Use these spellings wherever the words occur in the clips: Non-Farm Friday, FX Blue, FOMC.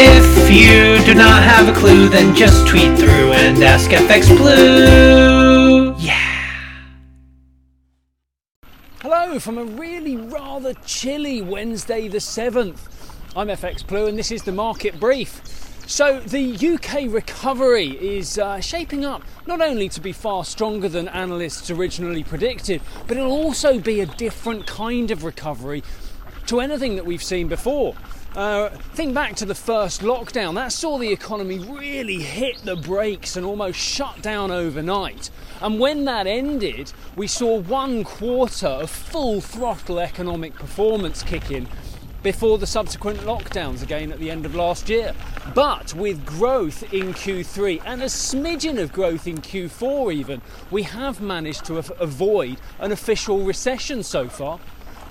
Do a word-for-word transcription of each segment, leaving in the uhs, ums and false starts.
If you do not have a clue, then just tweet through and ask F X Blue. Yeah. Hello from a really rather chilly Wednesday the seventh. I'm F X Blue and this is the Market Brief. So the U K recovery is uh, shaping up not only to be far stronger than analysts originally predicted, but it'll also be a different kind of recovery to anything that we've seen before. Uh, think back to the first lockdown. That saw the economy really hit the brakes and almost shut down overnight. And when that ended, we saw one quarter of full throttle economic performance kick in before the subsequent lockdowns again at the end of last year. But with growth in Q three and a smidgen of growth in Q four even, we have managed to avoid an official recession so far.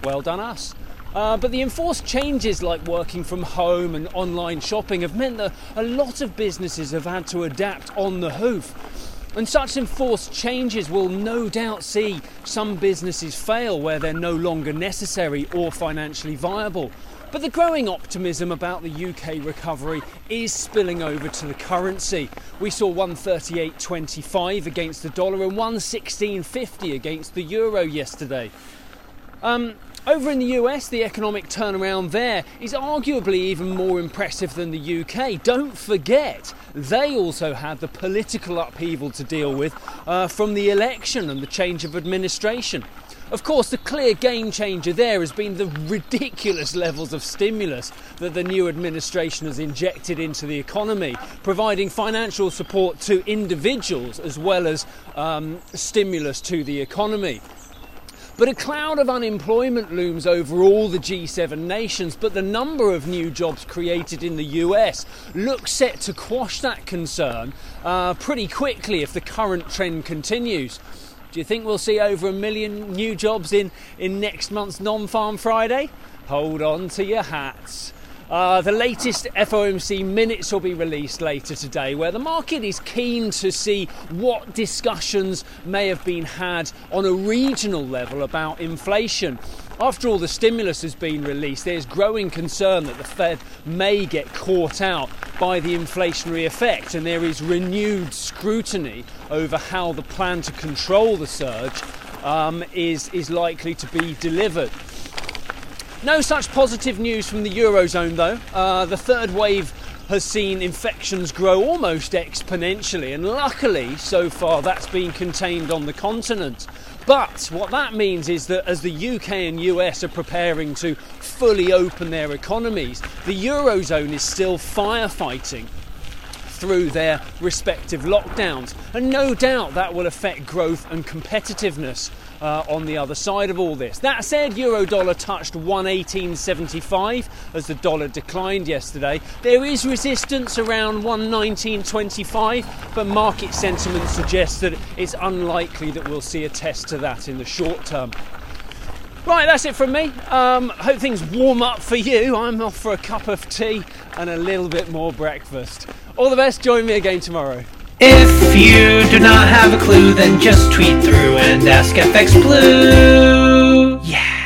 Well done us. Uh, but the enforced changes like working from home and online shopping have meant that a lot of businesses have had to adapt on the hoof. And such enforced changes will no doubt see some businesses fail where they're no longer necessary or financially viable. But the growing optimism about the U K recovery is spilling over to the currency. We saw one thirty-eight twenty-five against the dollar and one sixteen fifty against the euro yesterday. Um, Over in the U S, the economic turnaround there is arguably even more impressive than the U K. Don't forget, they also had the political upheaval to deal with uh, from the election and the change of administration. Of course, the clear game changer there has been the ridiculous levels of stimulus that the new administration has injected into the economy, providing financial support to individuals as well as um, stimulus to the economy. But a cloud of unemployment looms over all the G seven nations, but the number of new jobs created in the U S looks set to quash that concern uh, pretty quickly if the current trend continues. Do you think we'll see over a million new jobs in, in next month's Non-Farm Friday? Hold on to your hats. Uh, the latest F O M C minutes will be released later today, where the market is keen to see what discussions may have been had on a regional level about inflation. After all the stimulus has been released, there's growing concern that the Fed may get caught out by the inflationary effect, and there is renewed scrutiny over how the plan to control the surge um, is, is likely to be delivered. No such positive news from the Eurozone though. Uh, the third wave has seen infections grow almost exponentially, and luckily so far that's been contained on the continent. But what that means is that as the U K and U S are preparing to fully open their economies, the Eurozone is still firefighting through their respective lockdowns, and no doubt that will affect growth and competitiveness Uh, on the other side of all this. That said, euro dollar touched one eighteen seventy-five as the dollar declined yesterday. There is resistance around one nineteen twenty-five, but market sentiment suggests that it's unlikely that we'll see a test to that in the short term. Right, that's it from me. Um, hope things warm up for you. I'm off for a cup of tea and a little bit more breakfast. All the best. Join me again tomorrow. If you do not have a clue, then just tweet through and ask F X Blue. Yeah.